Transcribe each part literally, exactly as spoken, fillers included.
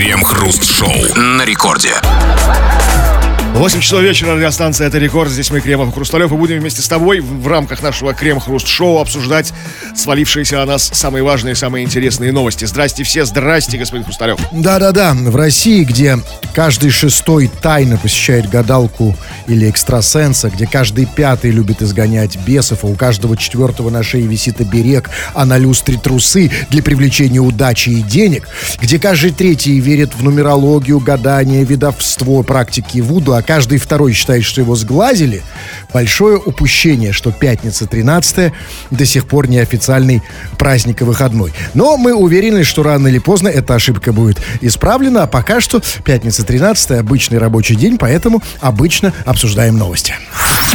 Крем-хруст-шоу на рекорде. восемь часов вечера, радиостанция «Это Рекорд». Здесь мы, Кремов и Хрусталев, и будем вместе с тобой в рамках нашего Крем-хруст-шоу обсуждать свалившиеся на нас самые важные, самые интересные новости. Здрасте все, здрасте, господин Хрусталев. Да-да-да, в России, где каждый шестой тайно посещает гадалку или экстрасенса, где каждый пятый любит изгонять бесов, а у каждого четвертого на шее висит оберег, а на люстре трусы для привлечения удачи и денег, где каждый третий верит в нумерологию, гадание, ведовство, практики вуду, а каждый второй считает, что его сглазили, большое упущение, что пятница тринадцатое до сих пор не официальный праздник и выходной. Но мы уверены, что рано или поздно эта ошибка будет исправлена, а пока что пятница тринадцатое обычный рабочий день, поэтому обычно обсуждаем новости.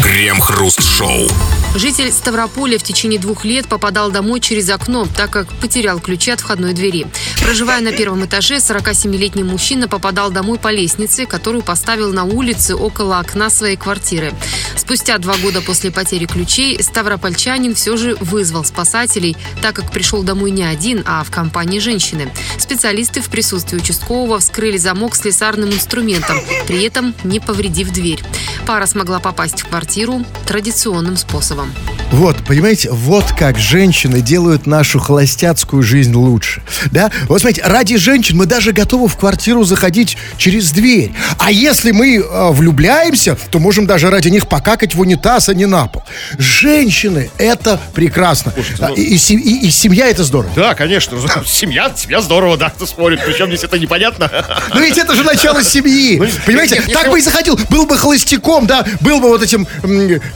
Крем-хруст-шоу. Житель Ставрополя в течение двух лет попадал домой через окно, так как потерял ключи от входной двери. Проживая на первом этаже, сорокасемилетний мужчина попадал домой по лестнице, которую поставил на улице около окна своей квартиры. Спустя два года после потери ключей ставропольчанин все же вызвал спасателей, так как пришел домой не один, а в компании женщины. Специалисты в присутствии участкового вскрыли замок слесарным инструментом, при этом не повредив дверь. Пара смогла попасть в квартиру традиционным способом. Вот, понимаете, вот как женщины делают нашу холостяцкую жизнь лучше. Да? Вот смотрите, ради женщин мы даже готовы в квартиру заходить через дверь. А если мы э, влюбляемся, то можем даже ради них покакать в унитаз, а не на пол. Женщины, это прекрасно. Слушайте, да, ну... и, и, и, и семья, это здорово. Да, конечно. Семья, семья здорово, да, кто спорит. Причем здесь это непонятно. Но ведь это же начало семьи. Понимаете, так бы и заходил. Был бы холостяком, да, был бы вот этим,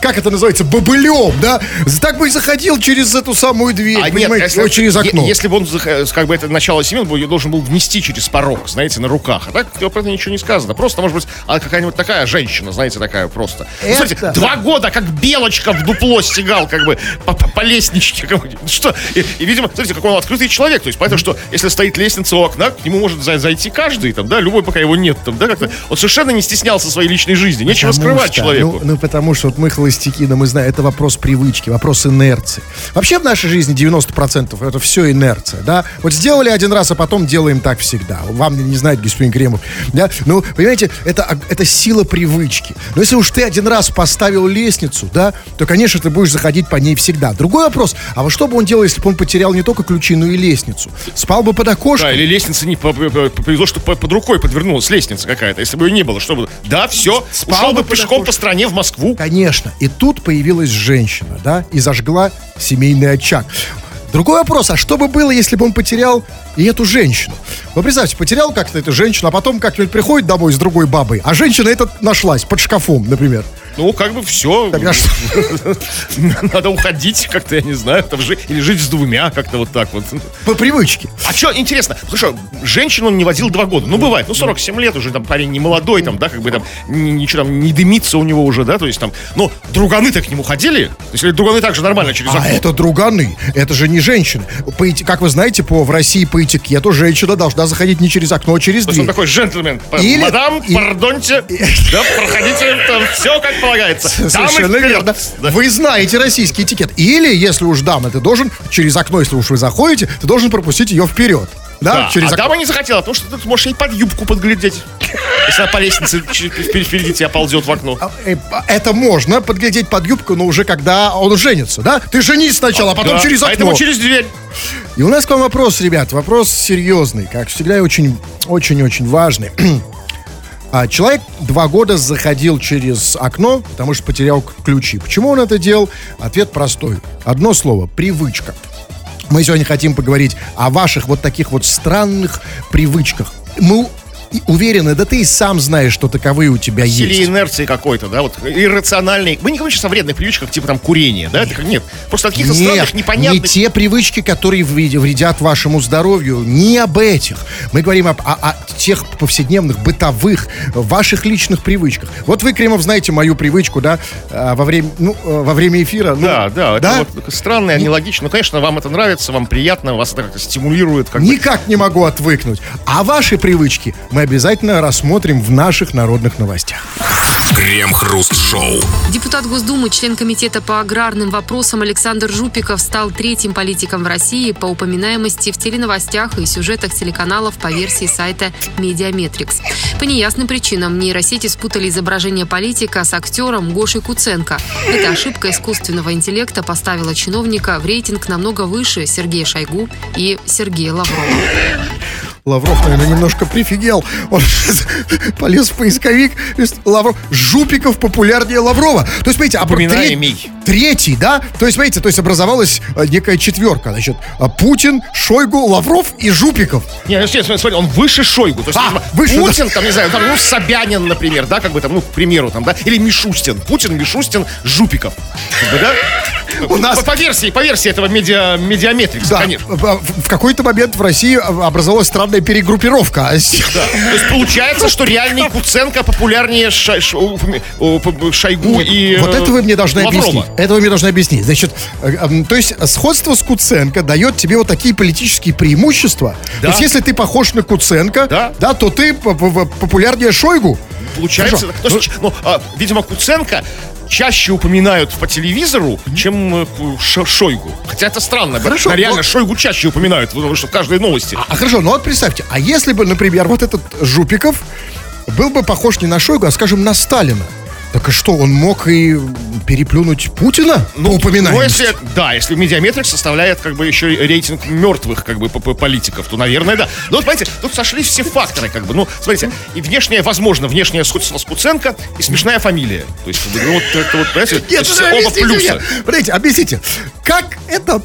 как это называется, бобылем, да. Так бы и заходил через эту самую дверь, а понимаете, нет, если, через окно. Если бы он, как бы это начало семьи, он бы ее должен был внести через порог, знаете, на руках. А так про это ничего не сказано. Просто, может быть, какая-нибудь такая женщина, знаете, такая просто. Это... Смотрите, два года как белочка в дупло стегал, как бы, по, по лестничке. Как бы. Что? И, и, видимо, смотрите, какой он открытый человек. То есть, поэтому, что если стоит лестница у окна, к нему может зайти каждый, там, да, любой, пока его нет, там, да, как-то. Он совершенно не стеснялся своей личной жизни. Нечего потому скрывать что, человеку. Ну, ну, потому что вот мы холостяки, да, мы знаем, это вопрос привычки. Вопрос инерции. Вообще в нашей жизни девяносто процентов это все инерция, да? Вот сделали один раз, а потом делаем так всегда. Вам не знает господин Кремов, да? Ну, понимаете, это, это сила привычки. Но если уж ты один раз поставил лестницу, да, то, конечно, ты будешь заходить по ней всегда. Другой вопрос, а вот что бы он делал, если бы он потерял не только ключи, но и лестницу? Спал бы под окошком? Да, или лестница не повезло, что под рукой подвернулась лестница какая-то. Если бы ее не было, что бы... Да, все, спал ушел бы пешком окошком по стране в Москву. Конечно. И тут появилась женщина, да, и зажгла семейный очаг. Другой вопрос, а что бы было, если бы он потерял и эту женщину? Вы представьте, потерял как-то эту женщину, а потом как-нибудь приходит домой с другой бабой, а женщина эта нашлась под шкафом, например. Ну, как бы все. Тогда что? Надо уходить как-то, я не знаю, там, или жить с двумя, как-то вот так вот. По привычке. А что, интересно, слушай, женщину он не водил два года. Ну, бывает, ну, сорок семь лет уже, там, парень не молодой, там, да, как бы там, ничего там не дымится у него уже, да, то есть там, ну, друганы-то к нему ходили, то есть или друганы так же нормально через окно. А это друганы, это же не женщины. Как вы знаете, по в России по этикету женщина должна заходить не через окно, а через дверь. То есть он такой джентльмен, или... мадам, или... пардоньте, да, проходите, там, все как полагается. Совершенно верно. Да. Вы знаете российский этикет. Или, если уж дама, ты должен через окно, если уж вы заходите, ты должен пропустить ее вперед. Да, да. Через а окно. Дама не захотела, потому что ты можешь ей под юбку подглядеть. Если она по лестнице впереди тебя ползет в окно. Это можно подглядеть под юбку, но уже когда он женится, да? Ты женись сначала, а потом да, через окно. Поэтому через дверь. И у нас к вам вопрос, ребят. Вопрос серьезный, как всегда, и очень-очень-очень важный. А человек два года заходил через окно, потому что потерял ключи. Почему он это делал? Ответ простой. Одно слово. Привычка. Мы сегодня хотим поговорить о ваших вот таких вот странных привычках. Мы уверены, да ты и сам знаешь, что таковые у тебя есть. Или инерции какой-то, да, вот иррациональные. Мы не говорим сейчас о вредных привычках, типа там курения, да? Нет, Нет. просто от каких-то Нет. странных, непонятных. Не те привычки, которые вредят вашему здоровью. Не об этих. Мы говорим об, о, о тех повседневных, бытовых, ваших личных привычках. Вот вы, Кремов, знаете мою привычку, да, во время, ну, во время эфира. Ну, да, да, да, это вот странно и нелогично. Ну, конечно, вам это нравится, вам приятно, вас это как-то стимулирует. Как Никак бы. не могу отвыкнуть. А ваши привычки мы обязательно рассмотрим в наших народных новостях. Крем-хруст-шоу. Депутат Госдумы, член комитета по аграрным вопросам Александр Жупиков стал третьим политиком в России по упоминаемости в теленовостях и сюжетах телеканалов по версии сайта Mediametrics. По неясным причинам нейросети спутали изображение политика с актером Гошей Куценко. Эта ошибка искусственного интеллекта поставила чиновника в рейтинг намного выше Сергея Шойгу и Сергея Лаврова. Лавров, наверное, немножко прифигел. Он полез в поисковик. Лавров. Жупиков популярнее Лаврова. То есть, смотрите, Упоминаемый. Третий, да? То есть, смотрите, то есть образовалась некая четверка. Значит, Путин, Шойгу, Лавров и Жупиков. Не, естественно, смотри, он выше Шойгу. То есть, а, выше, Путин, да. Там, не знаю, там, ну, Собянин, например, да, как бы там, ну, к примеру, там, да, или Мишустин. Путин, Мишустин, Жупиков. Да? У нас... По версии, по версии этого медиа, Mediametrics, да, конечно. В какой-то момент в России образовалась странная перегруппировка. Да. То есть получается, что реальный Куценко популярнее Шой... Шойгу и Лаврова. Вот это вы мне должны Лаврова. объяснить. Это вы мне должны объяснить. Значит, то есть сходство с Куценко дает тебе вот такие политические преимущества. Да. То есть если ты похож на Куценко, да, да, то ты популярнее Шойгу. Получается, ну, ну, ну, а, видимо, Куценко чаще упоминают по телевизору, чем Шойгу. Хотя это странно. Хорошо, реально но... Шойгу чаще упоминают, потому что в каждой новости. А, а хорошо, ну вот представьте, а если бы, например, вот этот Жупиков был бы похож не на Шойгу, а, скажем, на Сталина? Так и что, он мог и переплюнуть Путина? Ну, упоминаем. Да, если Mediametrics составляет как бы еще рейтинг мертвых как бы политиков, то, наверное, да. Но вот, понимаете, тут сошлись все факторы, как бы. Ну, смотрите, и внешнее, возможно, внешнее сходство с Куценко и смешная фамилия. То есть, ну, вот это вот, понимаете, нет, то есть, оба плюса. Мне. Смотрите, объясните, как это...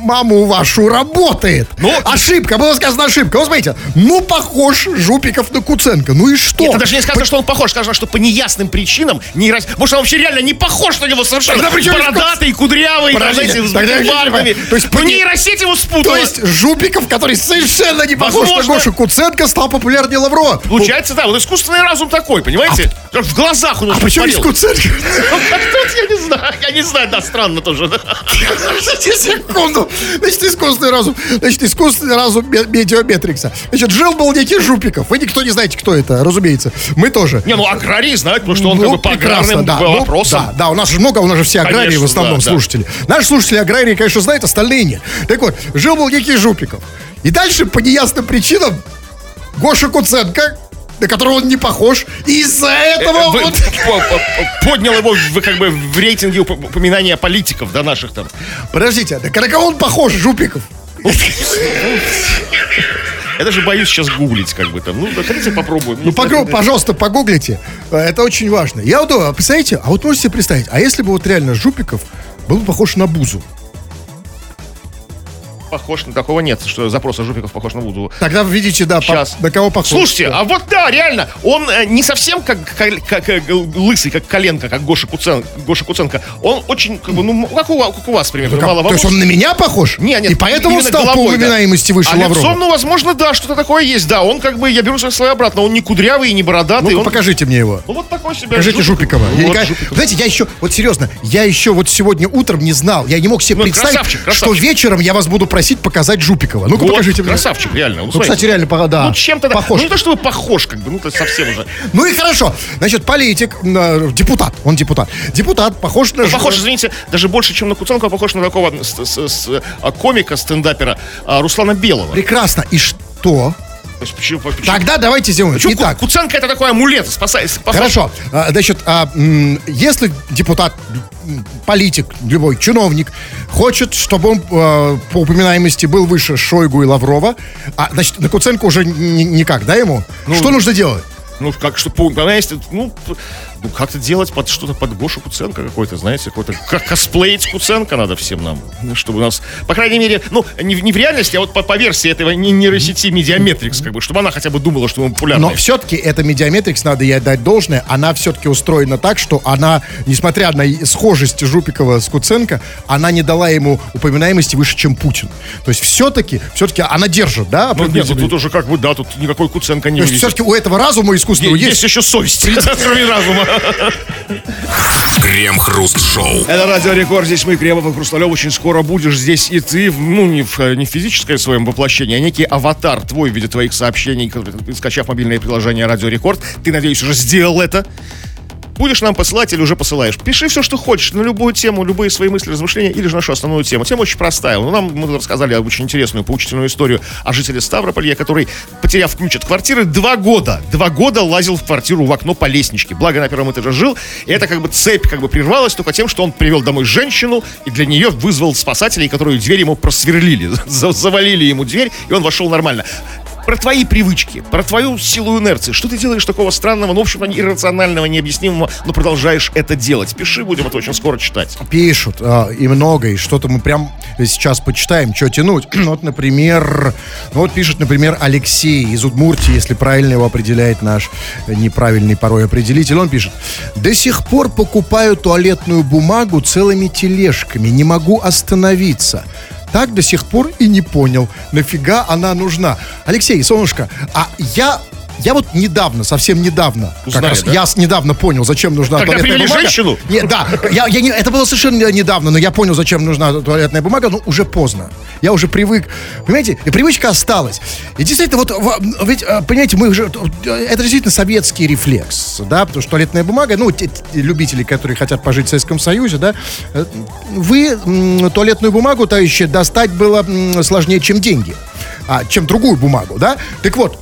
маму вашу работает. Но... Ошибка, было сказано ошибка. Вот смотрите, ну похож Жупиков на Куценко. Ну и что? Нет, это даже не сказано, По... что он похож. Сказано, что по неясным причинам не... Может, он вообще реально не похож на него совершенно. Тогда бородатый, кудрявый, знаете, с барбами. То есть по нейросети его спутала. То есть Жупиков, который совершенно не похож Возможно... на Гошу Куценко, стал популярнее Лаврова. Получается, да, вот искусственный разум такой, понимаете? А... В глазах у нас. А почему из Куценко? Я не знаю, я не знаю, да, странно тоже. Секунду. Значит, искусственный разум. Значит, искусственный разум Mediametrics. Значит, жил-был некий Жупиков. Вы никто не знаете, кто это, разумеется. Мы тоже. Не, ну аграрии знают, потому что он, ну, как бы по аграрным, да, вопросам. Ну, да, да, у нас же много, у нас же все аграрии, конечно, в основном, да, слушатели. Да. Наши слушатели аграрии, конечно, знают, остальные нет. Так вот, жил-был некий Жупиков. И дальше, по неясным причинам, Гоша Куценко, на которого он не похож, и из-за этого Вы, он... поднял его в, как бы, в рейтинге упоминания политиков, да, наших там. Подождите, да на кого он похож, Жупиков? Я даже боюсь сейчас гуглить, как бы там. Ну, давайте попробуем. Ну, погру, пожалуйста, погуглите. Это очень важно. Я вот, представляете, а вот можете себе представить, а если бы вот реально Жупиков был бы похож на Бузу? Похож на такого нет, что запроса Жупиков похож на Вуду. Тогда вы видите, да, сейчас. По, на кого похож. Слушайте, да. А вот да, реально, он э, не совсем как, как, как лысый, как коленка, как Гоша Куценко, Гоша Куценко. Он очень, как бы, ну, как у, как у вас, примерно, ну, мало волос. То есть он на меня похож? Нет, нет. И поэтому он стал головой, по упоминаемости, да, выше а Лаврова. А лицом, ну, возможно, да, что-то такое есть, да. Он, как бы, я беру свои слова обратно, он не кудрявый и не бородатый. Ну, он... покажите мне его. Ну, вот такой себе. Покажите Жупикова. Жупикова. Вот, я, Жупикова. Знаете, я еще, вот серьезно, я еще вот сегодня утром не знал, я не мог себе ну, представить, красавчик, красавчик. что вечером я вас буду просить показать Жупикова. Ну-ка, вот, покажите мне. Красавчик, реально. Ну, ну кстати, реально, да. Ну, чем-то похож. Ну, не то, что вы похож, как бы, ну, то совсем уже. Ну и хорошо. Значит, политик, э, депутат, он депутат. Депутат, похож на... Ну, похож, извините, даже больше, чем на Куценко, похож на такого с, с, с, комика, стендапера Руслана Белого. Прекрасно. И что... Почему, почему? Тогда давайте сделаем. Почему? Итак, Куценко это такой амулет, спасает. Хорошо. Значит, если депутат, политик, любой чиновник хочет, чтобы он по упоминаемости был выше Шойгу и Лаврова, а значит на Куценко уже никак, да, ему? Ну, что нужно делать? Ну, как, что, ну, ну, как-то делать под что-то, под Гошу Куценко какой-то, знаете, какой-то, как косплеить Куценко надо всем нам, чтобы у нас, по крайней мере, ну, не, не в реальности, а вот по, по версии этого нейросети Mediametrics, как бы, чтобы она хотя бы думала, что мы популярны. Но все-таки эта Mediametrics, надо ей отдать должное, она все-таки устроена так, что она, несмотря на схожесть Жупикова с Куценко, она не дала ему упоминаемости выше, чем Путин. То есть все-таки, все-таки она держит, да? Ну, нет, тут уже как бы, да, тут никакой Куценко не... То есть все-таки у этого разума искусственного есть... Есть еще совесть, кроме разума. Крем-хруст-шоу. Это Радио Рекорд. Здесь мы, Кремов и Хрусталев. Очень скоро будешь здесь и ты. Ну, не в, не в физическое своем воплощении, а некий аватар твой в виде твоих сообщений, скачав мобильное приложение Радио Рекорд. Ты, надеюсь, уже сделал это. Будешь нам посылать или уже посылаешь? Пиши все, что хочешь, на любую тему, любые свои мысли, размышления или же нашу основную тему. Тема очень простая. Ну, нам мы рассказали очень интересную, поучительную историю о жителе Ставрополя, который, потеряв ключ от квартиры, два года, два года лазил в квартиру в окно по лестничке. Благо, на первом этаже жил, и эта как бы цепь как бы прервалась только тем, что он привел домой женщину и для нее вызвал спасателей, которые дверь ему просверлили, завалили ему дверь, и он вошел нормально. Про твои привычки, про твою силу инерции. Что ты делаешь такого странного, ну, в общем-то, иррационального, необъяснимого, но продолжаешь это делать? Пиши, будем это очень скоро читать. Пишут, э, и много, и что-то мы прям сейчас почитаем, что тянуть. Вот, например, ну, вот пишет, например, Алексей из Удмуртии, если правильно его определяет наш неправильный порой определитель. Он пишет: до сих пор покупаю туалетную бумагу целыми тележками, не могу остановиться. Так до сих пор и не понял, нафига она нужна. Алексей, солнышко, а я... Я вот недавно, совсем недавно, узнали, как раз, да? Я недавно понял, зачем нужна когда туалетная бумага. Когда женщину? Нет, да, я, я не, это было совершенно недавно, но я понял, зачем нужна туалетная бумага, но уже поздно. Я уже привык, понимаете, и привычка осталась. И действительно, вот, ведь, понимаете, мы уже, это действительно советский рефлекс, да, потому что туалетная бумага, ну, те, те любители, которые хотят пожить в Советском Союзе, да, вы туалетную бумагу, товарищи, достать было сложнее, чем деньги, а, чем другую бумагу, да. Так вот,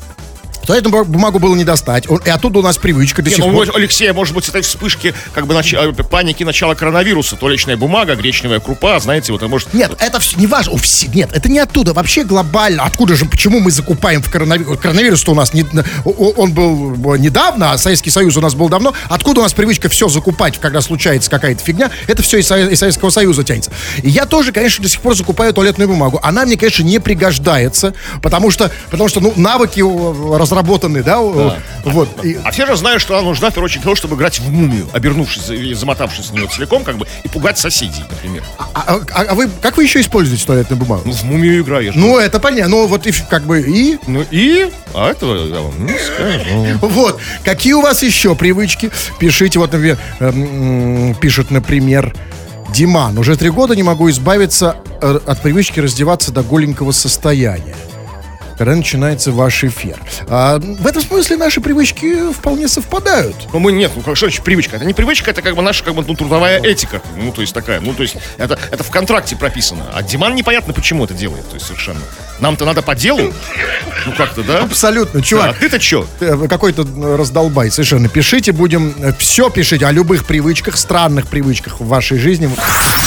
туалетную бумагу было не достать. И оттуда у нас привычка до сих пор. Ну, Алексей, может быть, это вспышки как бы нач... паники начала коронавируса. Туалетная бумага, гречневая крупа, знаете, вот это может... Нет, это все не важно. Нет, это не оттуда. Вообще глобально. Откуда же, почему мы закупаем в коронавирус? Коронавирус-то у нас не... он был недавно, а Советский Союз у нас был давно. Откуда у нас привычка все закупать, когда случается какая-то фигня? Это все из Советского Союза тянется. И я тоже, конечно, до сих пор закупаю туалетную бумагу. Она мне, конечно, не пригождается, потому что, потому что ну, навыки разработаны. Работаны, да? Да. Вот. А, и... а все же знают, что она нужна, в первую очередь, для того, чтобы играть в мумию, обернувшись или замотавшись в нее целиком, как бы, и пугать соседей, например. А, а, а вы, как вы еще используете туалетную бумагу? Ну, в мумию играешь. Ну, это понятно. Ну, вот и, как бы, и... Ну, и... А этого я вам не скажу. Вот. Какие у вас еще привычки? Пишите, вот, например, пишет, например, Диман. Уже три года не могу избавиться от привычки раздеваться до голенького состояния, когда начинается ваш эфир. А, в этом смысле наши привычки вполне совпадают. Но мы нет, ну как, что значит привычка? Это не привычка, это как бы наша как бы, ну, трудовая этика. Ну, то есть такая, ну, то есть это, это в контракте прописано. А Диман непонятно, почему это делает, то есть совершенно. Нам-то надо по делу? Ну, как-то, да? Абсолютно, чувак. А ты-то что? Какой-то раздолбай, совершенно. Пишите, будем все пишите о любых привычках, странных привычках в вашей жизни.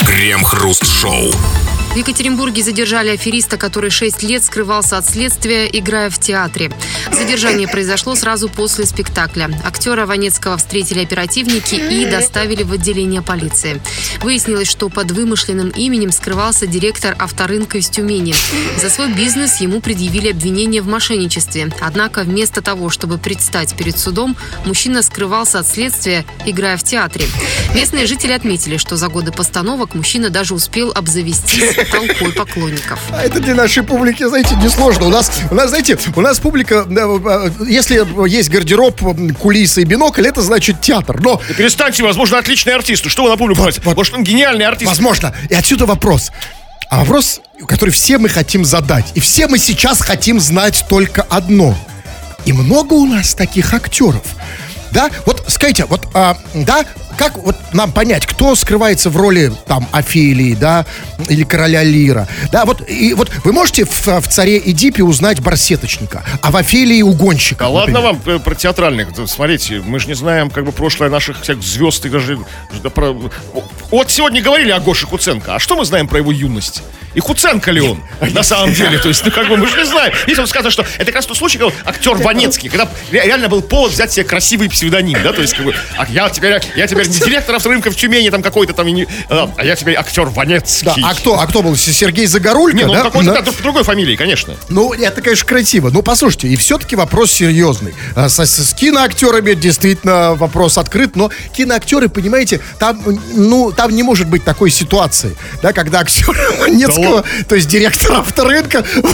Крем-хруст-шоу. В Екатеринбурге задержали афериста, который шесть лет скрывался от следствия, играя в театре. Задержание произошло сразу после спектакля. Актера Ванецкого встретили оперативники и доставили в отделение полиции. Выяснилось, что под вымышленным именем скрывался директор авторынка из Тюмени. За свой бизнес ему предъявили обвинение в мошенничестве. Однако вместо того, чтобы предстать перед судом, мужчина скрывался от следствия, играя в театре. Местные жители отметили, что за годы постановок мужчина даже успел обзавестись толпой поклонников. А это для нашей публики, знаете, несложно. У нас, у нас, знаете, у нас публика, если есть гардероб, кулисы и бинокль, это значит театр. Но... Перестаньте, возможно, отличный артист. Что вы на публику? Вот, вот. Может, он гениальный артист? Возможно. И отсюда вопрос. А вопрос, который все мы хотим задать. И все мы сейчас хотим знать только одно. И много у нас таких актеров. Да, вот скажите, вот, а, да, как вот нам понять, кто скрывается в роли там Офелии, да, или короля Лира, да, вот, и вот вы можете в, в «Царе Эдипе» узнать барсеточника, а в Офелии угонщика. А например. Ладно вам про театральных, смотрите, мы же не знаем, как бы, прошлое наших всех звезд и даже про... Вот сегодня говорили о Гоше Куценко, а что мы знаем про его юность? И Куценко ли он на самом деле? То есть, ну как бы мы же не знаем. Если он сказал, что это как раз тот случай, когда актер Ванецкий, когда реально был повод взять себе красивый псевдоним, да, то есть как бы, а я теперь, я теперь не директор авторынка в Тюмени там какой-то там, а я теперь актер Ванецкий. Да, а кто, а кто был? Сергей Загорулько? Не, ну да? Какой-то да. Да, другой фамилии, конечно. Ну, это, конечно, красиво. Но послушайте, и все-таки вопрос серьезный. С, с киноактерами действительно вопрос открыт, но киноактеры, понимаете, там, ну, там не может быть такой ситуации, да, когда актер Ванецкий Достоевского, то есть директора авторынка. Ну,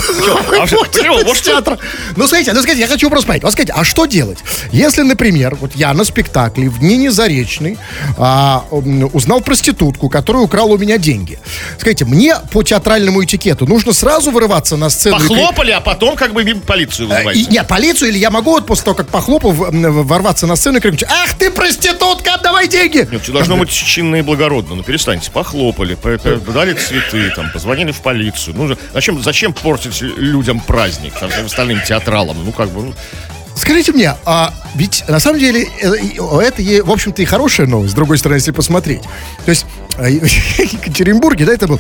смотрите, ну, скажите, я хочу просто понять. Вот скажите, а что делать? Если, например, вот я на спектакле в дни Незаречной а, узнал проститутку, которая украла у меня деньги. Скажите, мне по театральному этикету нужно сразу вырываться на сцену? Похлопали, и... а потом как бы полицию вызываете. А, и, нет, полицию, или я могу вот после того, как похлопал, ворваться на сцену и кричать: «Ах ты, проститутка, отдавай деньги!» Нет, должно быть чинно и благородно. Ну, перестаньте. Похлопали, дали цветы, там, позвонили в полицию. Ну, зачем, зачем портить людям праздник, там, остальным театралам? Ну, как бы... Ну... Скажите мне, а ведь на самом деле это, в общем-то, и хорошая новость, с другой стороны, если посмотреть. То есть Екатеринбурге, да, это был...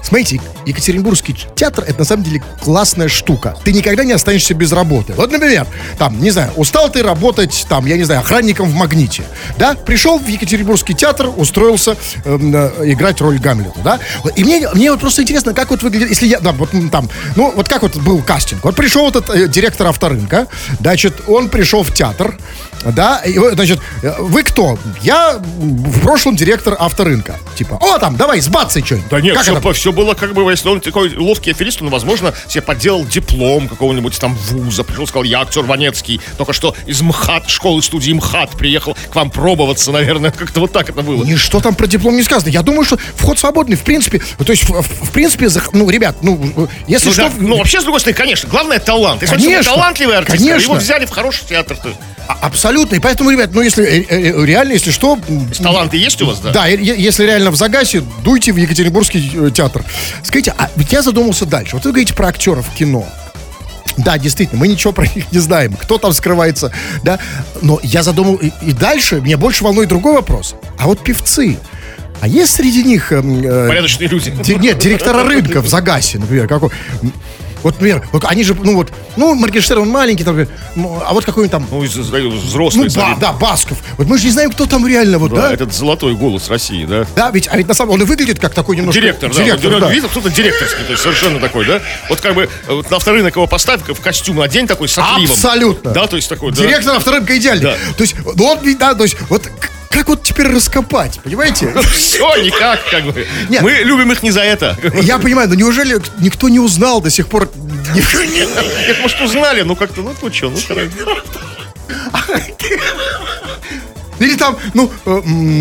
Смотрите, Екатеринбургский театр — это, на самом деле, классная штука. Ты никогда не останешься без работы. Вот, например, там, не знаю, устал ты работать, там, я не знаю, охранником в «Магните», да? Пришел в Екатеринбургский театр, устроился э, э, играть роль Гамлета, да? И мне, мне вот просто интересно, как вот выглядит, если я, да, вот там, ну, вот как вот был кастинг. Вот пришел этот э, директор авторынка, значит, он пришел в театр, да, и, значит, вы кто? Я в прошлом директор авторынка. Типа, о, там, давай, сбацай что-нибудь. Да нет, все, все было как бы, если он такой ловкий аферист, он, возможно, себе подделал диплом какого-нибудь там вуза. Пришел, сказал: я актер Ванецкий, только что из МХАТ, школы-студии МХАТ приехал к вам пробоваться, наверное, как-то вот так это было. Ничто там про диплом не сказано. Я думаю, что вход свободный, в принципе, то есть, в, в принципе, ну, ребят, ну, если ну, что... Да. Ну, вообще, с другой стороны, конечно, главное — талант. Если конечно, он талантливый артист, его взяли в хороший театр, то... Абсолютно. И поэтому, ребят, ну, если реально, если что... Таланты есть у вас, да? Да, если реально в загасе, дуйте в Екатеринбургский театр. Скажите, а ведь я задумался дальше. Вот вы говорите про актеров кино. Да, действительно, мы ничего про них не знаем. Кто там скрывается, да? Но я задумал... И, и дальше меня больше волнует другой вопрос. А вот певцы... А есть среди них... Э, порядочные люди. Ди, нет, директора рынка в загасе, например. Какой... Вот, например, они же, ну вот, ну, Моргенштерн, он маленький, там, а вот какой-нибудь там... Ну, взрослый. Ну, ба, да, Басков. Вот мы же не знаем, кто там реально, вот, да? Да, этот золотой голос России, да? Да, ведь, а ведь на самом деле он и выглядит как такой немножко... Директор, да. Директор, он, да. Видно, кто-то директорский, то есть совершенно такой, да? Вот как бы вот на авторынок его поставь, в костюм одень такой, с отливом. Абсолютно. Да, то есть такой, да. Директор авторынка идеальный. Да. То есть, ну, он, да, то есть, вот... Как вот теперь раскопать, понимаете? Все, никак, как бы. Нет. Мы любим их не за это. Я понимаю, но неужели никто не узнал до сих пор? Нет, может, узнали, но как-то, ну, ну что, ну, хорошо. Или там, ну,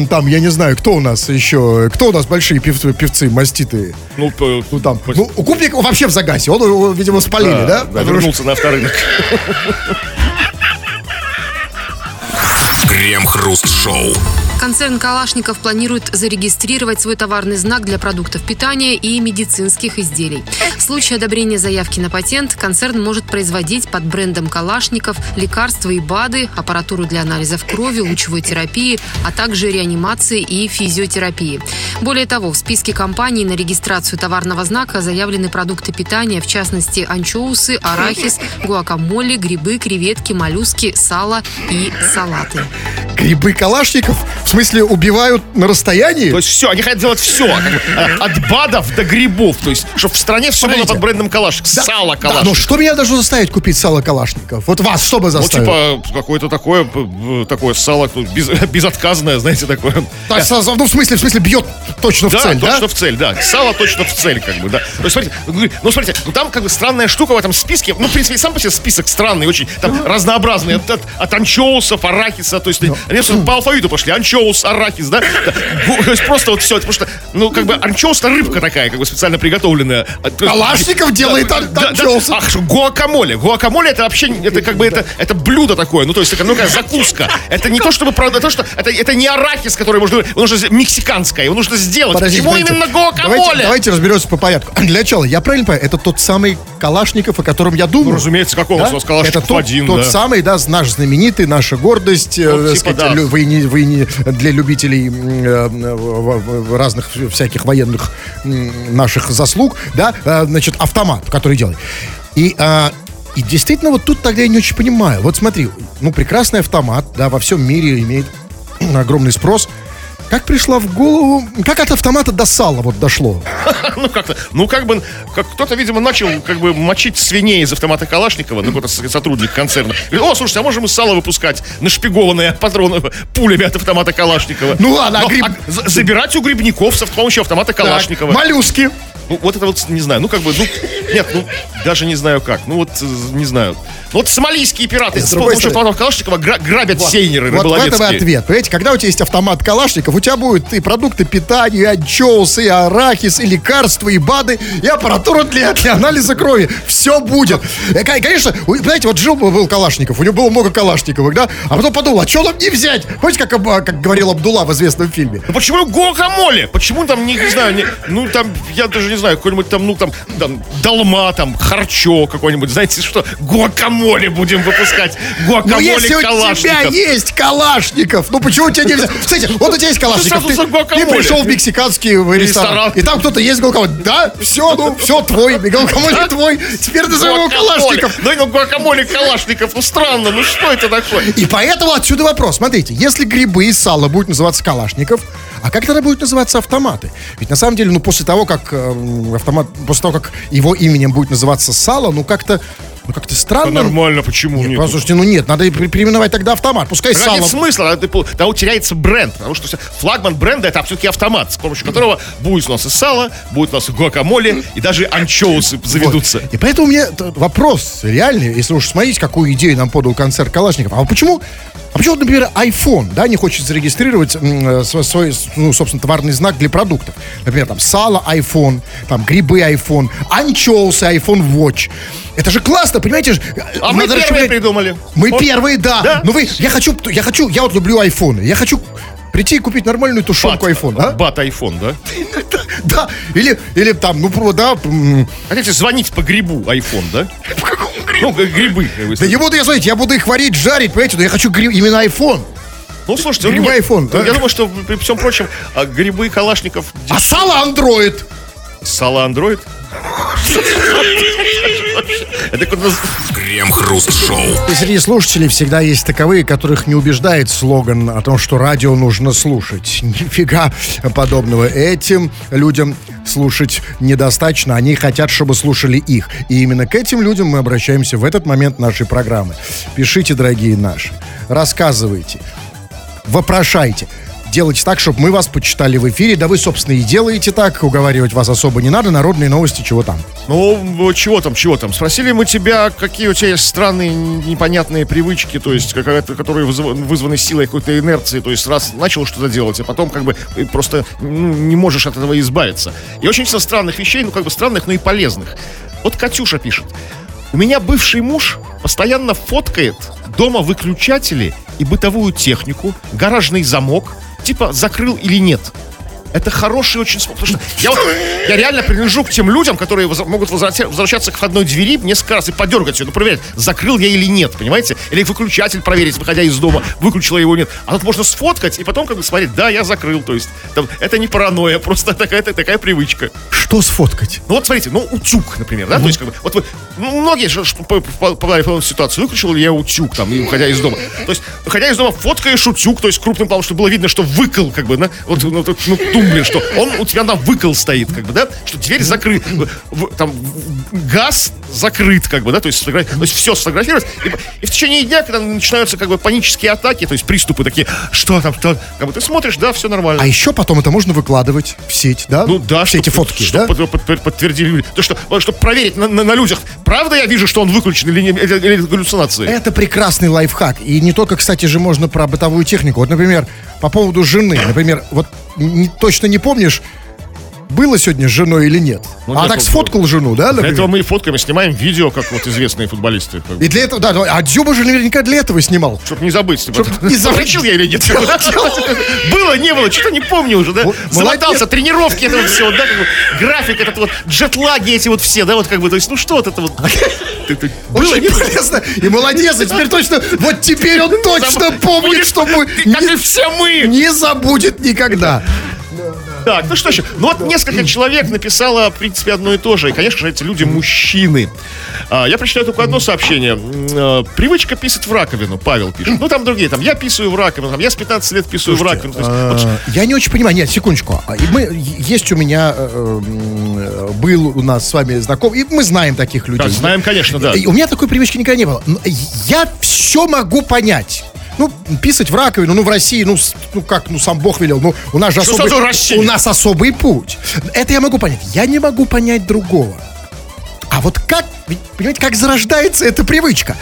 там, я не знаю, кто у нас еще, кто у нас большие певцы, певцы маститые? Ну, по, ну там, по... ну, Кубник вообще в загасе, он его, видимо, спалили, да? Да, да, вернулся на авторынок. Крем-хруст-шоу. Концерн «Калашников» планирует зарегистрировать свой товарный знак для продуктов питания и медицинских изделий. В случае одобрения заявки на патент концерн может производить под брендом «Калашников» лекарства и БАДы, аппаратуру для анализов крови, лучевой терапии, а также реанимации и физиотерапии. Более того, в списке компаний на регистрацию товарного знака заявлены продукты питания, в частности, анчоусы, арахис, гуакамоле, грибы, креветки, моллюски, сало и салаты. Грибы «Калашников»? В смысле, убивают на расстоянии? То есть все, они хотят делать все. От БАДов до грибов. То есть, чтобы в стране все смотрите, было под брендом «Калашников». Да, сало «Калашников». Да, но что меня должно заставить купить сало «Калашников»? Вот вас что бы заставило? Ну, типа, какое-то такое, такое сало без, безотказное, знаете, такое. Да, ну, в смысле, в смысле, бьет точно да, в цель, да? точно в цель, да. Сало точно в цель, как бы, да. То есть, смотрите, ну, смотрите, ну, там как бы странная штука в этом списке. Ну, в принципе, сам по себе список странный очень. Там разнообразный. От, от, от анчоусов, арахиса. То есть, они по алфавиту пошли. Анчоус. Анчоус, арахис, да? То есть просто вот все. Потому что, ну, как бы, анчоус-то рыбка такая, как бы специально приготовленная. Калашников делает анчоусы. Ах, гуакамоле. Гуакамоле — это вообще, это как бы, это блюдо такое. Ну, то есть, ну, какая закуска. Это не то, чтобы, правда, то, что это не арахис, который можно, он же мексиканское, его нужно сделать. Почему именно гуакамоле? Давайте разберемся по порядку. Для начала, я правильно понимаю, это тот самый Калашников, о котором я думаю. Ну, разумеется, какого у нас Калашников один, да. Это тот самый, да, наш знаменитый, наша гордость. Вы не... для любителей э, разных всяких военных э, наших заслуг, да, э, значит, автомат, который делает. И, э, и действительно, вот тут тогда я не очень понимаю. Вот смотри, ну, прекрасный автомат, да, во всем мире имеет огромный спрос. Как пришла в голову... Как от автомата до сала вот дошло? Ну, как-то... Ну, как бы... Как кто-то, видимо, начал, как бы, мочить свиней из автомата Калашникова, ну, какой-то сотрудник концерна. Говорит: о, слушайте, а можем мы сало выпускать? Нашпигованные патроны пулями от автомата Калашникова. Ну, ладно, а гриб... а, забирать у грибников с помощью автомата Калашникова. Так, моллюски. Ну, вот это вот, не знаю, ну, как бы, ну, нет, ну, даже не знаю как. Ну, вот, не знаю. Вот сомалийские пираты с помощью автоматов Калашникова грабят вот, сейнеры вот рыболовецкие. Вот в этом и ответ. Понимаете, когда у тебя есть автомат Калашников, у тебя будут и продукты питания, и анчоусы, и арахис, и лекарства, и БАДы, и аппаратура для, для анализа крови. Все будет. И, конечно, знаете, вот жил был Калашников, у него было много Калашниковых, да? А потом подумал, а что нам не взять? Помните, как, как говорил Абдулла в известном фильме? Ну, почему гуакамоле? Почему там, не, не знаю, не, ну, там, я даже не знаю, какой-нибудь там, ну, там, там долма, там, харчо какой-нибудь, знаете, что? Гуакамоле будем выпускать. Гуакамоле Калашников. Ну, если у тебя есть Калашников, ну, почему у тебя нельзя? Кстати, вот у тебя есть Калашников. Ты, ты пришел в мексиканский ресторан, ресторан. И там кто-то есть гуакамоле. Да, все, ну, все твой. Гуакамоле твой. Теперь назовем его Калашников. Ну, гуакамоле Калашников. Ну, странно, ну, что это такое? И поэтому отсюда вопрос. Смотрите, если грибы и сало будут называться Калашников, а как тогда будут называться автоматы? Ведь на самом деле, ну, после того, как э, автомат, после того, как его именем будет называться сало, ну, как-то, ну, как-то странно. Да нормально, почему нет? Послушайте, ну, нет, надо переименовать тогда автомат, пускай сало. Нет смысла, тогда теряется бренд, потому что флагман бренда — это все-таки автомат, с помощью которого будет у нас и сало, будет у нас и гуакамоле, и даже анчоусы заведутся. Вот. И поэтому у меня вопрос реальный, если уж смотрите, какую идею нам подал концерт Калашников, а почему... А почему, например, iPhone, да, не хочет зарегистрировать э, свой, ну, собственно, товарный знак для продуктов? Например, там, сало iPhone, там, грибы iPhone, анчоусы iPhone Watch. Это же классно, понимаете? А мы первые расширять... придумали. Мы вот. первые, да. да. Но вы, я хочу, я хочу, я вот люблю айфоны, я хочу... прийти и купить нормальную тушенку айфон, да? Бат айфон, да? Да, или, или там, ну, да. Хотите звонить по грибу айфон, да? По какому грибу? Ну, грибы. Да не буду я звонить, я буду их варить, жарить, понимаете, но я хочу именно айфон. Ну, слушайте, грибы айфон, да? Я думаю, что, при всем прочем, грибы Калашников... А сало андроид? Сало андроид? Это куда... Крем-хруст-шоу. Среди слушателей всегда есть таковые, которых не убеждает слоган о том, что радио нужно слушать. Нифига подобного. Этим людям слушать недостаточно. Они хотят, чтобы слушали их. И именно к этим людям мы обращаемся в этот момент нашей программы. Пишите, дорогие наши. Рассказывайте. Вопрошайте. Делайте так, чтобы мы вас почитали в эфире. Да вы, собственно, и делаете так. Уговаривать вас особо не надо. Народные новости, чего там? Ну, чего там, чего там. Спросили мы тебя, какие у тебя есть странные, непонятные привычки, то есть, которые вызваны силой какой-то инерции. То есть, раз начал что-то делать, а потом как бы просто не можешь от этого избавиться. И очень много странных вещей, ну, как бы странных, но и полезных. Вот Катюша пишет. У меня бывший муж постоянно фоткает дома выключатели и бытовую технику, гаражный замок, типа, закрыл или нет. Это хороший очень способ. Потому что я, вот, я реально принадлежу к тем людям, которые воз, могут возвращаться к входной двери несколько раз и подергать ее, ну, проверять, закрыл я или нет, понимаете? Или выключатель проверить, выходя из дома, выключила его или нет. А тут можно сфоткать и потом как бы смотреть, да, я закрыл. То есть там, это не паранойя, просто такая, такая привычка. Что сфоткать? Ну вот смотрите, ну утюг, например, да? Mm-hmm. То есть как бы, вот вы, ну, многие же попадали в ситуацию, выключил ли я утюг, там, и уходя из дома. То есть, выходя из дома, фоткаешь утюг, то есть крупным планом, чтобы было видно, что выкол, как бы, на, вот, ну, ну, думали, что он у тебя на выкол стоит, как бы, да, что дверь закрыта, там, газ закрыт, как бы, да, то есть, сфотограф... то есть все сфотографировать, и, и в течение дня, когда начинаются, как бы, панические атаки, то есть приступы такие, что там, что, как бы, ты смотришь, да, все нормально. А еще потом это можно выкладывать в сеть, да? Ну, да, все эти фотки, чтобы, да? Чтобы под, под, подтвердили люди, то, что, чтобы проверить на, на, на людях, правда я вижу, что он выключен или, не, или галлюцинации. Это прекрасный лайфхак, и не только, кстати же, можно про бытовую технику, вот, например, по поводу жены, например, вот, не, точно не помнишь, было сегодня с женой или нет. Ну, а так сфоткал жену, да? Например? Для этого мы и фотками снимаем видео, как вот известные футболисты. И для этого, да, а Дзюба же наверняка для этого снимал. Чтоб не забыть. Чтоб не забыть. Я или нет? Было, не было, что-то не помню уже, да? Замотался, тренировки этого всего, да? График этот вот, джетлаги эти вот все, да? Вот как бы, то есть, ну что вот это вот... Очень полезно. И молодец, и теперь точно, вот теперь он точно помнит, что мы... Как и все мы. Не забудет никогда. Так, ну что еще? Ну вот несколько человек написало, в принципе, одно и то же. И, конечно же, эти люди мужчины. А, я прочитаю только одно сообщение. А, привычка писать в раковину, Павел пишет. Ну там другие, там я писаю в раковину, там я с пятнадцати лет писаю. Слушайте, в раковину. Есть, а, вот... Я не очень понимаю. Нет, секундочку. Мы, есть у меня, э, был у нас с вами знакомый, и мы знаем таких людей. Да, знаем, конечно, да. И у меня такой привычки никогда не было. Я все могу понять. Ну, писать в раковину, ну, в России, ну, ну как, ну, сам Бог велел. Ну, у нас же особый, у нас особый путь. Это я могу понять. Я не могу понять другого. А вот как, понимаете, как зарождается эта привычка?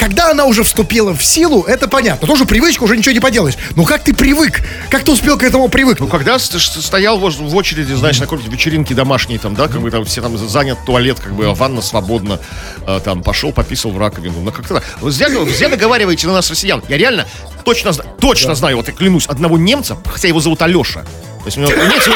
Когда она уже вступила в силу, это понятно. Тоже привычка, уже ничего не поделаешь. Но как ты привык? Как ты успел к этому привыкнуть? Ну, когда стоял в очереди, значит, на какой-то вечеринке домашней, там, да, как бы там все там занят туалет, как бы, а ванна свободна, там, пошел, пописал в раковину. Ну, как-то так. Вы зря наговариваете на нас, россиян. Я реально точно, точно да. знаю, вот я клянусь, одного немца, хотя его зовут Алеша. То есть, ну, нет,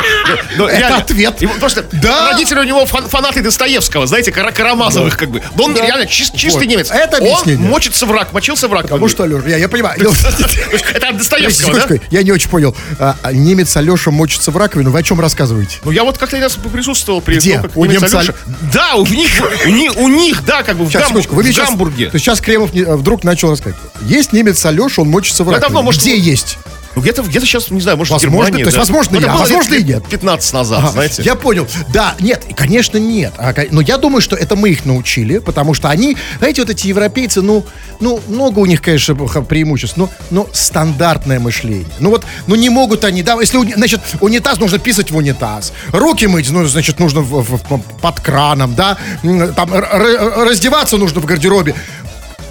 ну, это реально, ответ. Его, просто да. Родители у него фан, фанаты Достоевского, знаете, кара- Карамазовых, да. как бы. Но он да. реально чист, чистый вот. немец. Это объяснение. Он мочится в рак, мочился в рак. Потому что, Алёша, я, я понимаю. Это от Достоевского, да? Я не очень понял. Немец Алёша мочится в раковину. Вы о чем рассказываете? Ну, я вот как-то я присутствовал при том, как немец Алёша. Да, у них, да, как бы в Гамбурге. Сейчас Кремов вдруг начал рассказывать. Есть немец Алёша, он мочится в раковину. Где есть? Ну, где-то, где-то сейчас, не знаю, может, возможно, в Германии, то есть, да? возможно, я, а возможно и нет. пятнадцать назад, ага, знаете. Я понял. Да, нет, конечно, нет. Но я думаю, что это мы их научили, потому что они, знаете, вот эти европейцы, ну, ну много у них, конечно, преимуществ, но, но стандартное мышление. Ну, вот, ну, не могут они, да, если, значит, унитаз нужно писать в унитаз, руки мыть, ну, значит, нужно в, в, под краном, да, там, р- раздеваться нужно в гардеробе.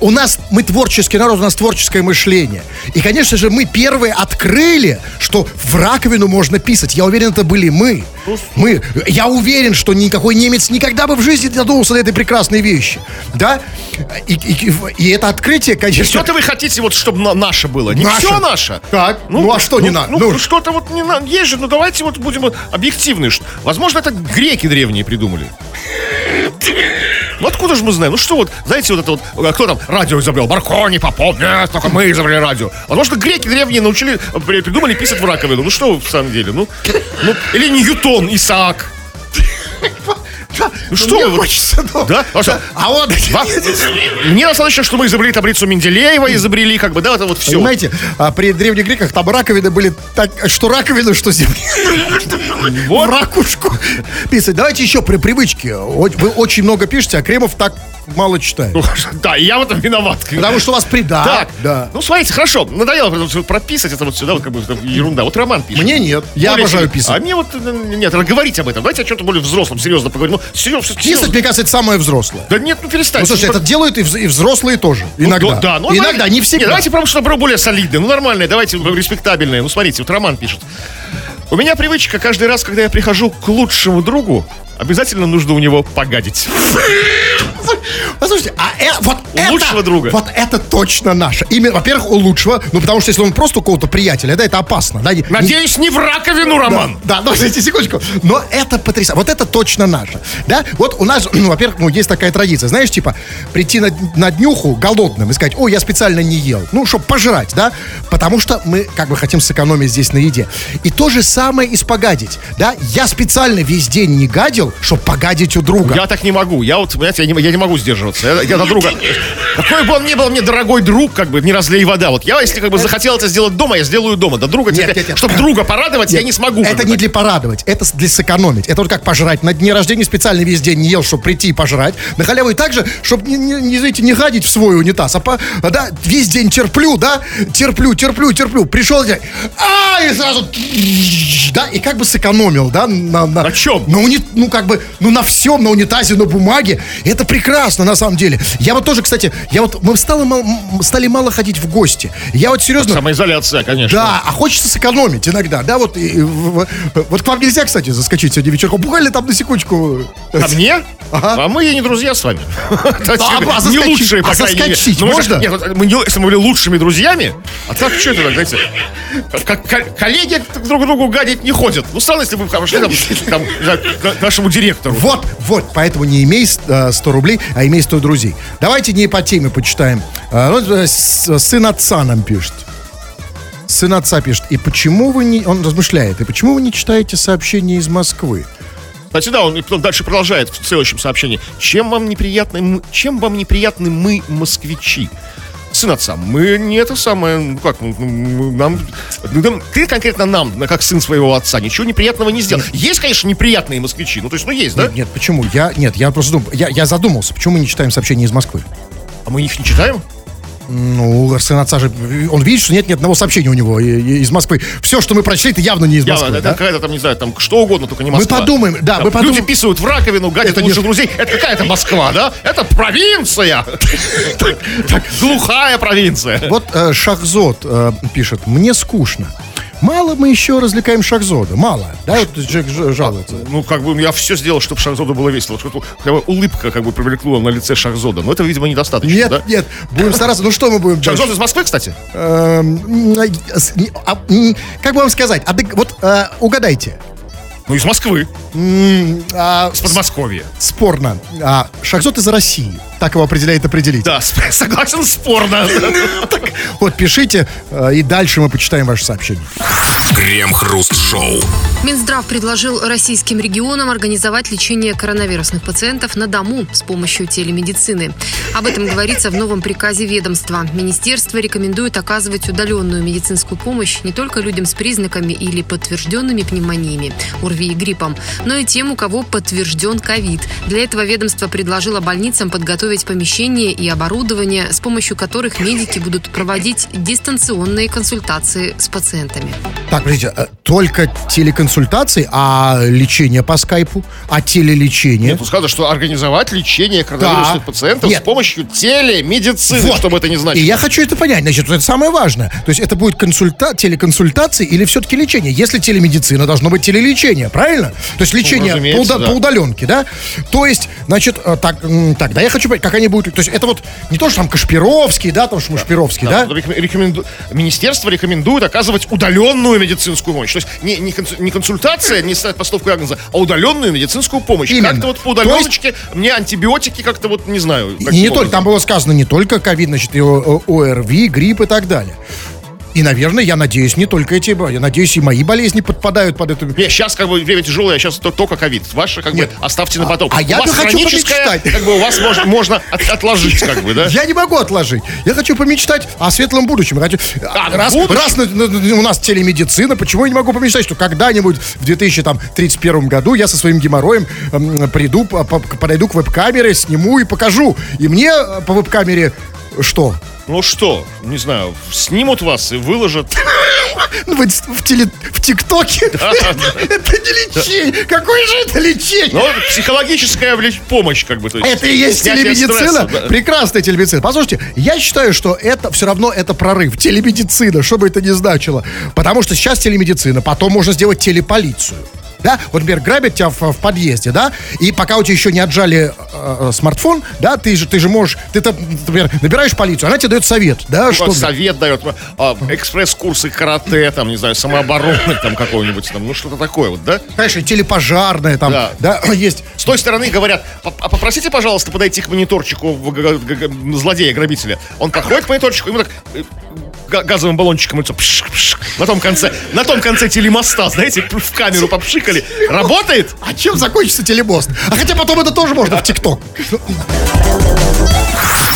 У нас, мы творческий народ, у нас творческое мышление. И, конечно же, мы первые открыли, что в раковину можно писать. Я уверен, это были мы. Мы. Я уверен, что никакой немец никогда бы в жизни не додумался до этой прекрасной вещи. Да? И, и, и это открытие, конечно... И что-то вы хотите, вот, чтобы на- наше было? Не наше. Все наше? Так. Ну, ну а что ну, не надо? Ну, ну, ну что-то вот не надо. Есть же, ну давайте вот будем объективны. Возможно, это греки древние придумали. Ну откуда же мы знаем? Ну что вот, знаете, вот это вот, кто там радио изобрел? Маркони, Попов, нет, только мы изобрели радио. Возможно, греки древние научили, придумали писать в раковину. Ну что в самом деле, ну, ну или Ньютон, Исаак. Ну что мне вы? Хочется, но... да? А, да. а вот... Мне достаточно, что мы изобрели таблицу Менделеева, изобрели, как бы, да, это вот все. Понимаете, при древних греках там раковины были так, что раковины, что земля. Вот. В ракушку. Писать. Давайте еще при привычке. Вы очень много пишете, а Кремов так мало читает. Да, и я в этом виноват. Потому что у вас придат. Так, да. Ну, смотрите, хорошо. Надоело прописать это вот сюда, вот как бы ерунда. Вот Роман пишет. Мне нет. Я более обожаю писать. А мне вот, нет, говорить об этом. Давайте о чем-то более взрослом, серьезно поговорим. Ну, серьезно, писать, серьезно. Мне кажется, это самое взрослое. Да нет, ну перестань. Ну, слушай, это про... делают и взрослые тоже. Ну, иногда. Да, да. Ну, иногда, не всегда. Нет, давайте, потому что более солидное. Ну, нормальное, давайте респектабельное. Ну, смотрите, вот Роман пишет. У меня привычка, каждый раз, когда я прихожу к лучшему другу, обязательно нужно у него погадить. Послушайте, а э, вот у это... лучшего друга. Вот это точно наше. Именно, во-первых, у лучшего. Ну, потому что если он просто у кого-то приятеля, да, это опасно. Да, не, надеюсь, не... не в раковину, Роман. Да, да, ну, секундочку. Но это потрясающе. Вот это точно наше. Да, вот у нас, ну, во-первых, ну, есть такая традиция. Знаешь, типа, прийти на, на днюху голодным и сказать, ой, я специально не ел. Ну, чтобы пожрать, да. Потому что мы, как бы, хотим сэкономить здесь на еде. И то же самое испогадить. Да, я специально весь день не гадил, чтобы погадить у друга. Я так не могу. Я вот, понимаете, я не, я не могу сдерживаться. Я, я до друга... Какой бы он ни был мне дорогой друг, как бы, не разлей вода. Вот я, если как бы захотел это сделать дома, я сделаю дома. До друга нет, тебе... Нет, нет. Чтобы друга порадовать, нет, я не смогу. Это не так. Для порадовать, это для сэкономить. Это вот как пожрать. На дне рождения специально весь день не ел, чтобы прийти и пожрать. На халяву и так же, чтобы не, не, не, знаете, не гадить в свой унитаз. А по, да, весь день терплю, да? Терплю, терплю, терплю. Пришел день. А, и сразу... Да, и как бы сэкономил, да? На, на, на чем? На уни... Ну, как бы, ну, на всем, на унитазе, на бумаге. Это прекрасно, на самом деле. Я вот тоже, кстати, я вот, мы стали мало, стали мало ходить в гости. Я вот серьезно... Самоизоляция, конечно. Да, а хочется сэкономить иногда, да, вот. И, вот к вам нельзя, кстати, заскочить сегодня вечерком. Буквально там на секундочку... А мне? Ага. А мы и не друзья с вами. Не лучшие, по крайней мере. А заскочить можно? Нет, мы если мы были лучшими друзьями, а так что это, знаете, как коллеги друг другу гадить не ходят. Ну, странно, если бы вы пошли там к нашему директору. Вот, вот, поэтому не имей сто рублей, а имей сто друзей. Давайте не по теме почитаем. Сын отца нам пишет. Сын отца пишет. И почему вы не... Он размышляет. И почему вы не читаете сообщения из Москвы? Кстати, да, он дальше продолжает в следующем сообщении. Чем вам неприятны, чем вам неприятны мы, москвичи? Сын отца, мы не это самое, ну как, нам, ты конкретно нам, как сын своего отца, ничего неприятного не сделал. Нет. Есть, конечно, неприятные москвичи, ну то есть, ну есть, да? Нет, нет, почему? Я, нет, я просто думал, я, я задумался, почему мы не читаем сообщения из Москвы? А мы их не читаем? Ну, Арсен Ацажи, он видит, что нет ни одного сообщения у него из Москвы. Все, что мы прочли, это явно не из Москвы. Явно, да? Это какая-то там, не знаю, там что угодно, только не Москва. Мы подумаем, да, там, мы подумаем. Люди писают в раковину, гадят это лучших не... друзей. Это какая-то Москва, да? Это провинция. Глухая провинция. Вот Шахзод пишет: мне скучно. Мало мы еще развлекаем Шахзода. Мало. Да, вот человек жалуется. Ну, как бы я все сделал, чтобы Шахзоду было весело. Чтобы улыбка как бы привлекла на лице Шахзода. Но это, видимо, недостаточно. Нет, да? Нет. Будем стараться. Ну, что мы будем делать? Шахзод из Москвы, кстати? Как бы вам сказать? Вот угадайте. Ну, из Москвы. С Подмосковья. Спорно. Шахзод из России. Так его определяет определитель. Да, согласен, спорно. Вот, пишите, и дальше мы почитаем ваши сообщения. Крем-хруст-шоу. Минздрав предложил российским регионам организовать лечение коронавирусных пациентов на дому с помощью телемедицины. Об этом говорится в новом приказе ведомства. Министерство рекомендует оказывать удаленную медицинскую помощь не только людям с признаками или подтвержденными пневмониями, ОРВИ и гриппом, но и тем, у кого подтвержден ковид. Для этого ведомство предложило больницам подготовить помещения и оборудование, с помощью которых медики будут проводить дистанционные консультации с пациентами. Так, подождите, только телеконсультации, а лечение по скайпу, а телелечение? Нет, сказано, что организовать лечение коронавирусных да. пациентов Нет. с помощью телемедицины, вот. Чтобы это не значило. И я хочу это понять, значит, это самое важное. То есть это будет консульта... телеконсультации или все-таки лечение? Если телемедицина, должно быть телелечение, правильно? То есть лечение ну, по, уда... да. по удаленке, да? То есть, значит, так, тогда я хочу понять, как они будут... То есть это вот не то, что там Кашпировский, да, там Шмушпировский, да? да? Рекоменду... Министерство рекомендует оказывать удаленную медицинскую помощь. То есть не, не, конс... не консультация, не постановка диагноза, а удаленную медицинскую помощь. Именно. Как-то вот по удаленочке, есть... мне антибиотики как-то вот, не знаю. И не только, там было сказано не только ковид, значит, и ОРВИ, грипп и так далее. И, наверное, я надеюсь, не только эти, я надеюсь, и мои болезни подпадают под эту... Нет, сейчас как бы время тяжелое, сейчас только ковид. Ваше как Нет. бы оставьте на потом. А, а я бы хочу помечтать. Как бы у вас можно, можно от, отложить как бы, да? Я не могу отложить. Я хочу помечтать о светлом будущем. Хочу... А, раз будущем? раз на, на, на, у нас телемедицина, почему я не могу помечтать, что когда-нибудь в две тысячи тридцать первом году я со своим геморроем эм, приду, по, по, подойду к веб-камере, сниму и покажу. И мне по веб-камере что? Ну что, не знаю, снимут вас и выложат... В, в, теле, в ТикТоке? Да, да. Это не лечение. Да. Какое же это лечение? Ну, психологическая помощь, как бы. То есть, это и есть телемедицина? Стресса, да. Прекрасная телемедицина. Послушайте, я считаю, что это все равно это прорыв. Телемедицина, что бы это ни значило. Потому что сейчас телемедицина, потом можно сделать телеполицию. Да, вот, например, грабят тебя в, в подъезде, да, и пока у тебя еще не отжали э, смартфон, да, ты же, ты же можешь, ты, например, набираешь полицию, она тебе дает совет, да, ну, что... Совет дает, а, экспресс-курсы карате, там, не знаю, самообороны, там, какого-нибудь, там, ну, что-то такое вот, да? Конечно, телепожарное, там, да, да есть. С той стороны говорят, а попросите, пожалуйста, подойти к мониторчику злодея-грабителя. Он подходит к мониторчику, ему так... газовым баллончиком лицо. Пш, пш, на том конце, на том конце телемоста, знаете, в камеру попшикали. Работает? А чем закончится телемост? А хотя потом это тоже можно в ТикТок.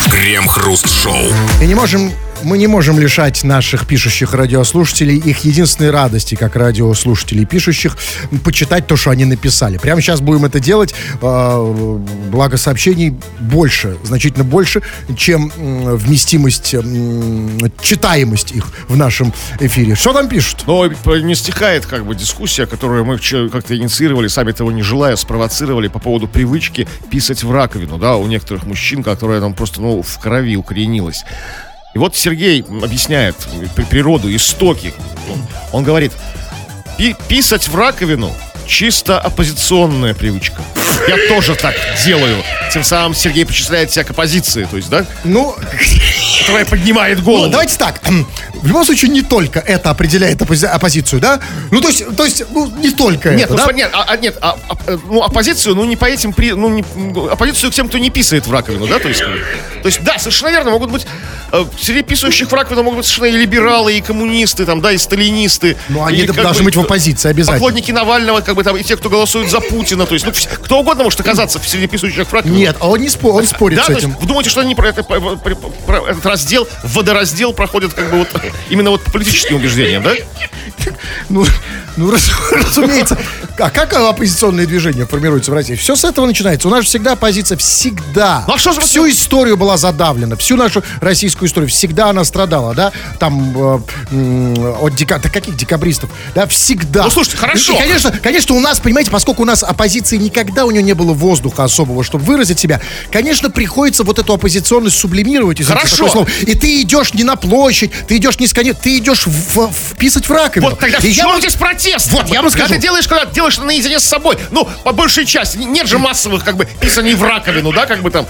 Крем-хруст-шоу. И не можем... Мы не можем лишать наших пишущих радиослушателей их единственной радости, как радиослушателей пишущих, почитать то, что они написали. Прямо сейчас будем это делать. Благо сообщений больше, значительно больше, чем вместимость, читаемость их в нашем эфире. Что там пишут? Но не стихает как бы дискуссия, которую мы как-то инициировали, сами того не желая, спровоцировали по поводу привычки писать в раковину, да, у некоторых мужчин, которая там просто, ну, в крови укоренилась. И вот Сергей объясняет природу, истоки. Он говорит, писать в раковину чисто оппозиционная привычка. Я тоже так делаю. Тем самым Сергей причисляет себя к оппозиции, то есть, да? Ну, которая поднимает голову. Ну, давайте так. В любом случае, не только это определяет оппози- оппозицию, да? Ну, то есть, то есть ну, не только нет, это, ну, да? Нет, а, нет а, а, ну, оппозицию, ну, не по этим... При, ну, не, оппозицию к тем, кто не писает в раковину, да? То есть, то есть да, совершенно верно, могут быть... Э, среди писающих в раковину могут быть совершенно и либералы, и коммунисты, там, да, и сталинисты. Ну, они и, должны бы, быть в оппозиции, обязательно. Поклонники Навального, как бы, там, и те, кто голосует за Путина, то есть, ну, кто угодно может оказаться среди писающих в раковину. Нет, а он, не спо- он спорит да, с этим. Да, вы думаете, что они про, это, про, про, про этот раздел, водораздел проходят, как бы, вот... Именно вот по политическим убеждениям, да? Ну, ну раз, разумеется. А как оппозиционные движения формируются в России? Все с этого начинается. У нас же всегда оппозиция, всегда. Ну, а что же всю вы... историю была задавлена, всю нашу российскую историю. Всегда она страдала, да? Там э, от дека... да каких декабристов? Да, всегда. Ну, слушайте, хорошо. И, конечно, конечно, у нас, понимаете, поскольку у нас оппозиции никогда у нее не было воздуха особого, чтобы выразить себя, конечно, приходится вот эту оппозиционность сублимировать. Хорошо. И ты идешь не на площадь, ты идешь не с коня, ты идешь в, в, писать в раковину. Вот тогда и в чем я... здесь протест? Вот, я вам скажу. Когда ты делаешь, когда ты делаешь наедине с собой, ну, по большей части, нет же массовых, как бы, писаний в раковину, да, как бы там.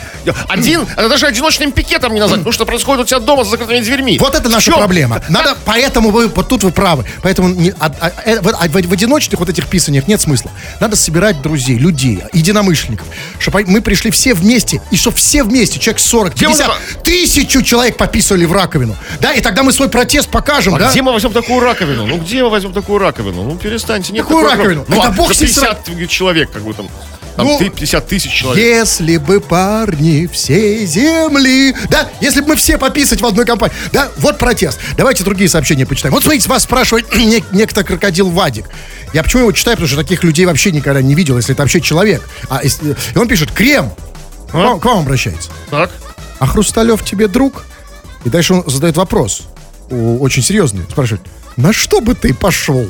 Один, даже одиночным пикетом не назвать, потому что происходит у тебя дома за закрытыми дверьми. Вот это наша проблема. Надо, как... поэтому вы, вот тут вы правы. Поэтому не, а, а, а, в, в одиночных вот этих писаниях нет смысла. Надо собирать друзей, людей, единомышленников, чтобы мы пришли все вместе, и чтобы все вместе, человек сорок, пятьдесят, тысячу человек пописали в раковину, да, и тогда мы свой протест покажем, а да? Где мы возьмем такую раковину? Ну, где мы возьмем такую раковину? Ну, перестаньте. Нет такую раковину? Ну, а пятьдесят сестра... человек, как бы там... Там ну, пятьдесят тысяч человек. Если бы парни всей земли. Да, если бы мы все пописать в одной компании. Да, вот протест. Давайте другие сообщения почитаем. Вот смотрите, вас спрашивает нек- некто крокодил Вадик. Я почему его читаю, потому что таких людей вообще никогда не видел, если это вообще человек. А, если... И он пишет, Крем, а? К вам обращается. Так. А Хрусталев тебе друг? И дальше он задает вопрос, очень серьезный. Спрашивает, на что бы ты пошел?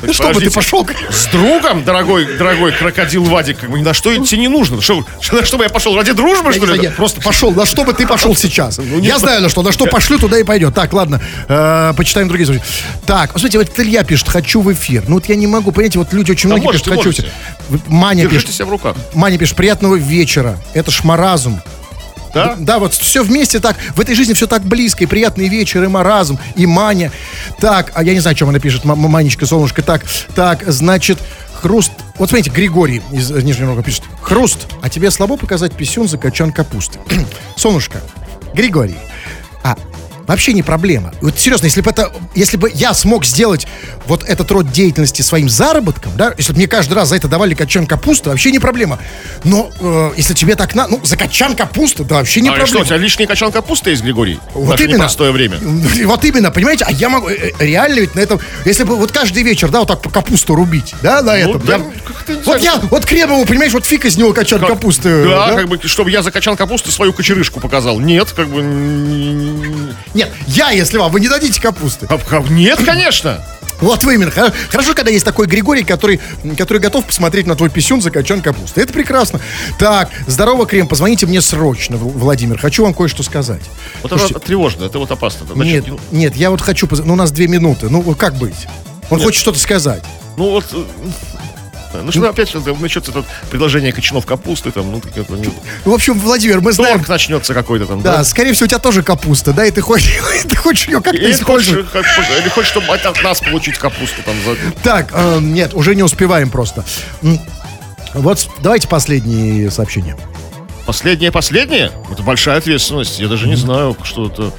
Так, что бы ты пошел? С другом, дорогой, дорогой крокодил Вадик, как бы, на что идти не нужно? Что, на что бы я пошел? Ради дружбы, я что ли? Знаю, нет, просто пошел. На что бы ты пошел сейчас? Ну, я знаю, на что. На что пошлю, туда и пойдет. Так, ладно. Э, почитаем другие случаи. Так, смотрите, вот Илья пишет, хочу в эфир. Ну вот я не могу, понимаете, вот люди очень да многие можете, пишут, можете. Хочу. Маня держите пишет. Себя в руках. Маня пишет, приятного вечера. Это ж маразм. Да? Да, вот все вместе так. В этой жизни все так близко. И приятный вечер, и маразм, и Маня. Так, а я не знаю, о чем она пишет. М- Манечка, солнышко. Так, так, значит, хруст. Вот смотрите, Григорий из Нижнего Новгорода пишет. Хруст, а тебе слабо показать писюн за качан капусты? Солнышко, Григорий. А, вообще не проблема. Вот серьезно, если бы это, если бы я смог сделать вот этот род деятельности своим заработком, да, если бы мне каждый раз за это давали качан капусты, вообще не проблема. Но э, если тебе так надо, ну, за качан капусты, да, вообще не а проблема. А что, у тебя лишний качан капусты есть, Григорий? Вот даже именно. В непростое время. Вот именно, понимаете? А я могу реально ведь на этом, если бы вот каждый вечер, да, вот так по капусту рубить, да, на этом. Ну, да, я, как-то вот я, вот Кремову, понимаешь, вот фиг из него качан как, капусты. Да, да, как бы, чтобы я за качан капусты свою кочерышку показал. Нет, как бы... Нет, я, если вам, вы не дадите капусты. Нет, конечно. Вот вы именно. Хорошо, когда есть такой Григорий, который, который готов посмотреть на твой писюн за качан капусты. Это прекрасно. Так, здорово, Крем, позвоните мне срочно, Владимир. Хочу вам кое-что сказать. Вот слушайте, это тревожно, это вот опасно. Значит, нет, ну... нет, я вот хочу... Поз... Ну, у нас две минуты. Ну, как быть? Он нет. хочет что-то сказать. Ну, вот... Ну, что опять что-то начнется тут предложение качанов капусты, там, ну, так это... Ну, в общем, Владимир, мы знаем... Торг начнется какой-то там, да? Да, скорее всего, у тебя тоже капуста, да, и ты хочешь, ты хочешь ее как-то использовать. Или хочешь, чтобы от нас получить капусту там за... Так, э, нет, уже не успеваем просто. Вот, давайте последние сообщения. Последнее-последнее? Это большая ответственность, я даже не знаю, что это...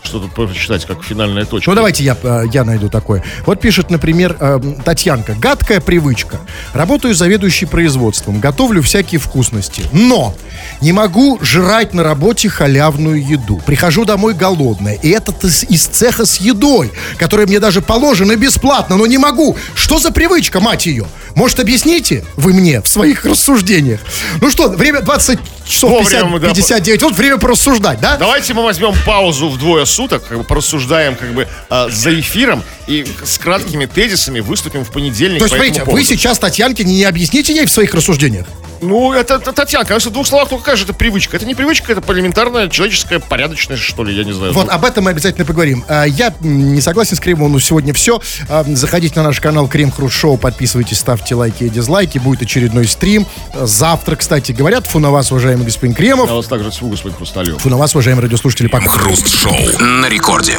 Что-то прочитать, как финальная точка. Ну, давайте я, я найду такое. Вот пишет, например, Татьянка. Гадкая привычка. Работаю заведующей производством. Готовлю всякие вкусности. Но не могу жрать на работе халявную еду. Прихожу домой голодная. И это из цеха с едой, которая мне даже положена бесплатно. Но не могу. Что за привычка, мать ее? Может, объясните вы мне в своих рассуждениях? Ну что, время двадцать часов пятьдесят девять. Вот время порассуждать, да? Давайте мы возьмем паузу вдвое суток, как бы порассуждаем как бы э, за эфиром и с краткими тезисами выступим в понедельник. То есть, по смотрите, этому вы сейчас Татьянке не объясните ей в своих рассуждениях? Ну, это, это Татьянка, конечно, в двух словах, только какая же это привычка? Это не привычка, это элементарная, человеческая порядочность, что ли, я не знаю. Вот, об этом мы обязательно поговорим. Я не согласен с Кремом, но сегодня все. Заходите на наш канал Крем-хруст-шоу, подписывайтесь, ставьте лайки и дизлайки. Будет очередной стрим. Завтра, кстати, говорят, фу на вас, уважаемый господин Кремов. Я вас также цву, господин Хрусталев. Фу на вас, уважаемые радиослушатели, пока. Крем-хруст-шоу на рекорде.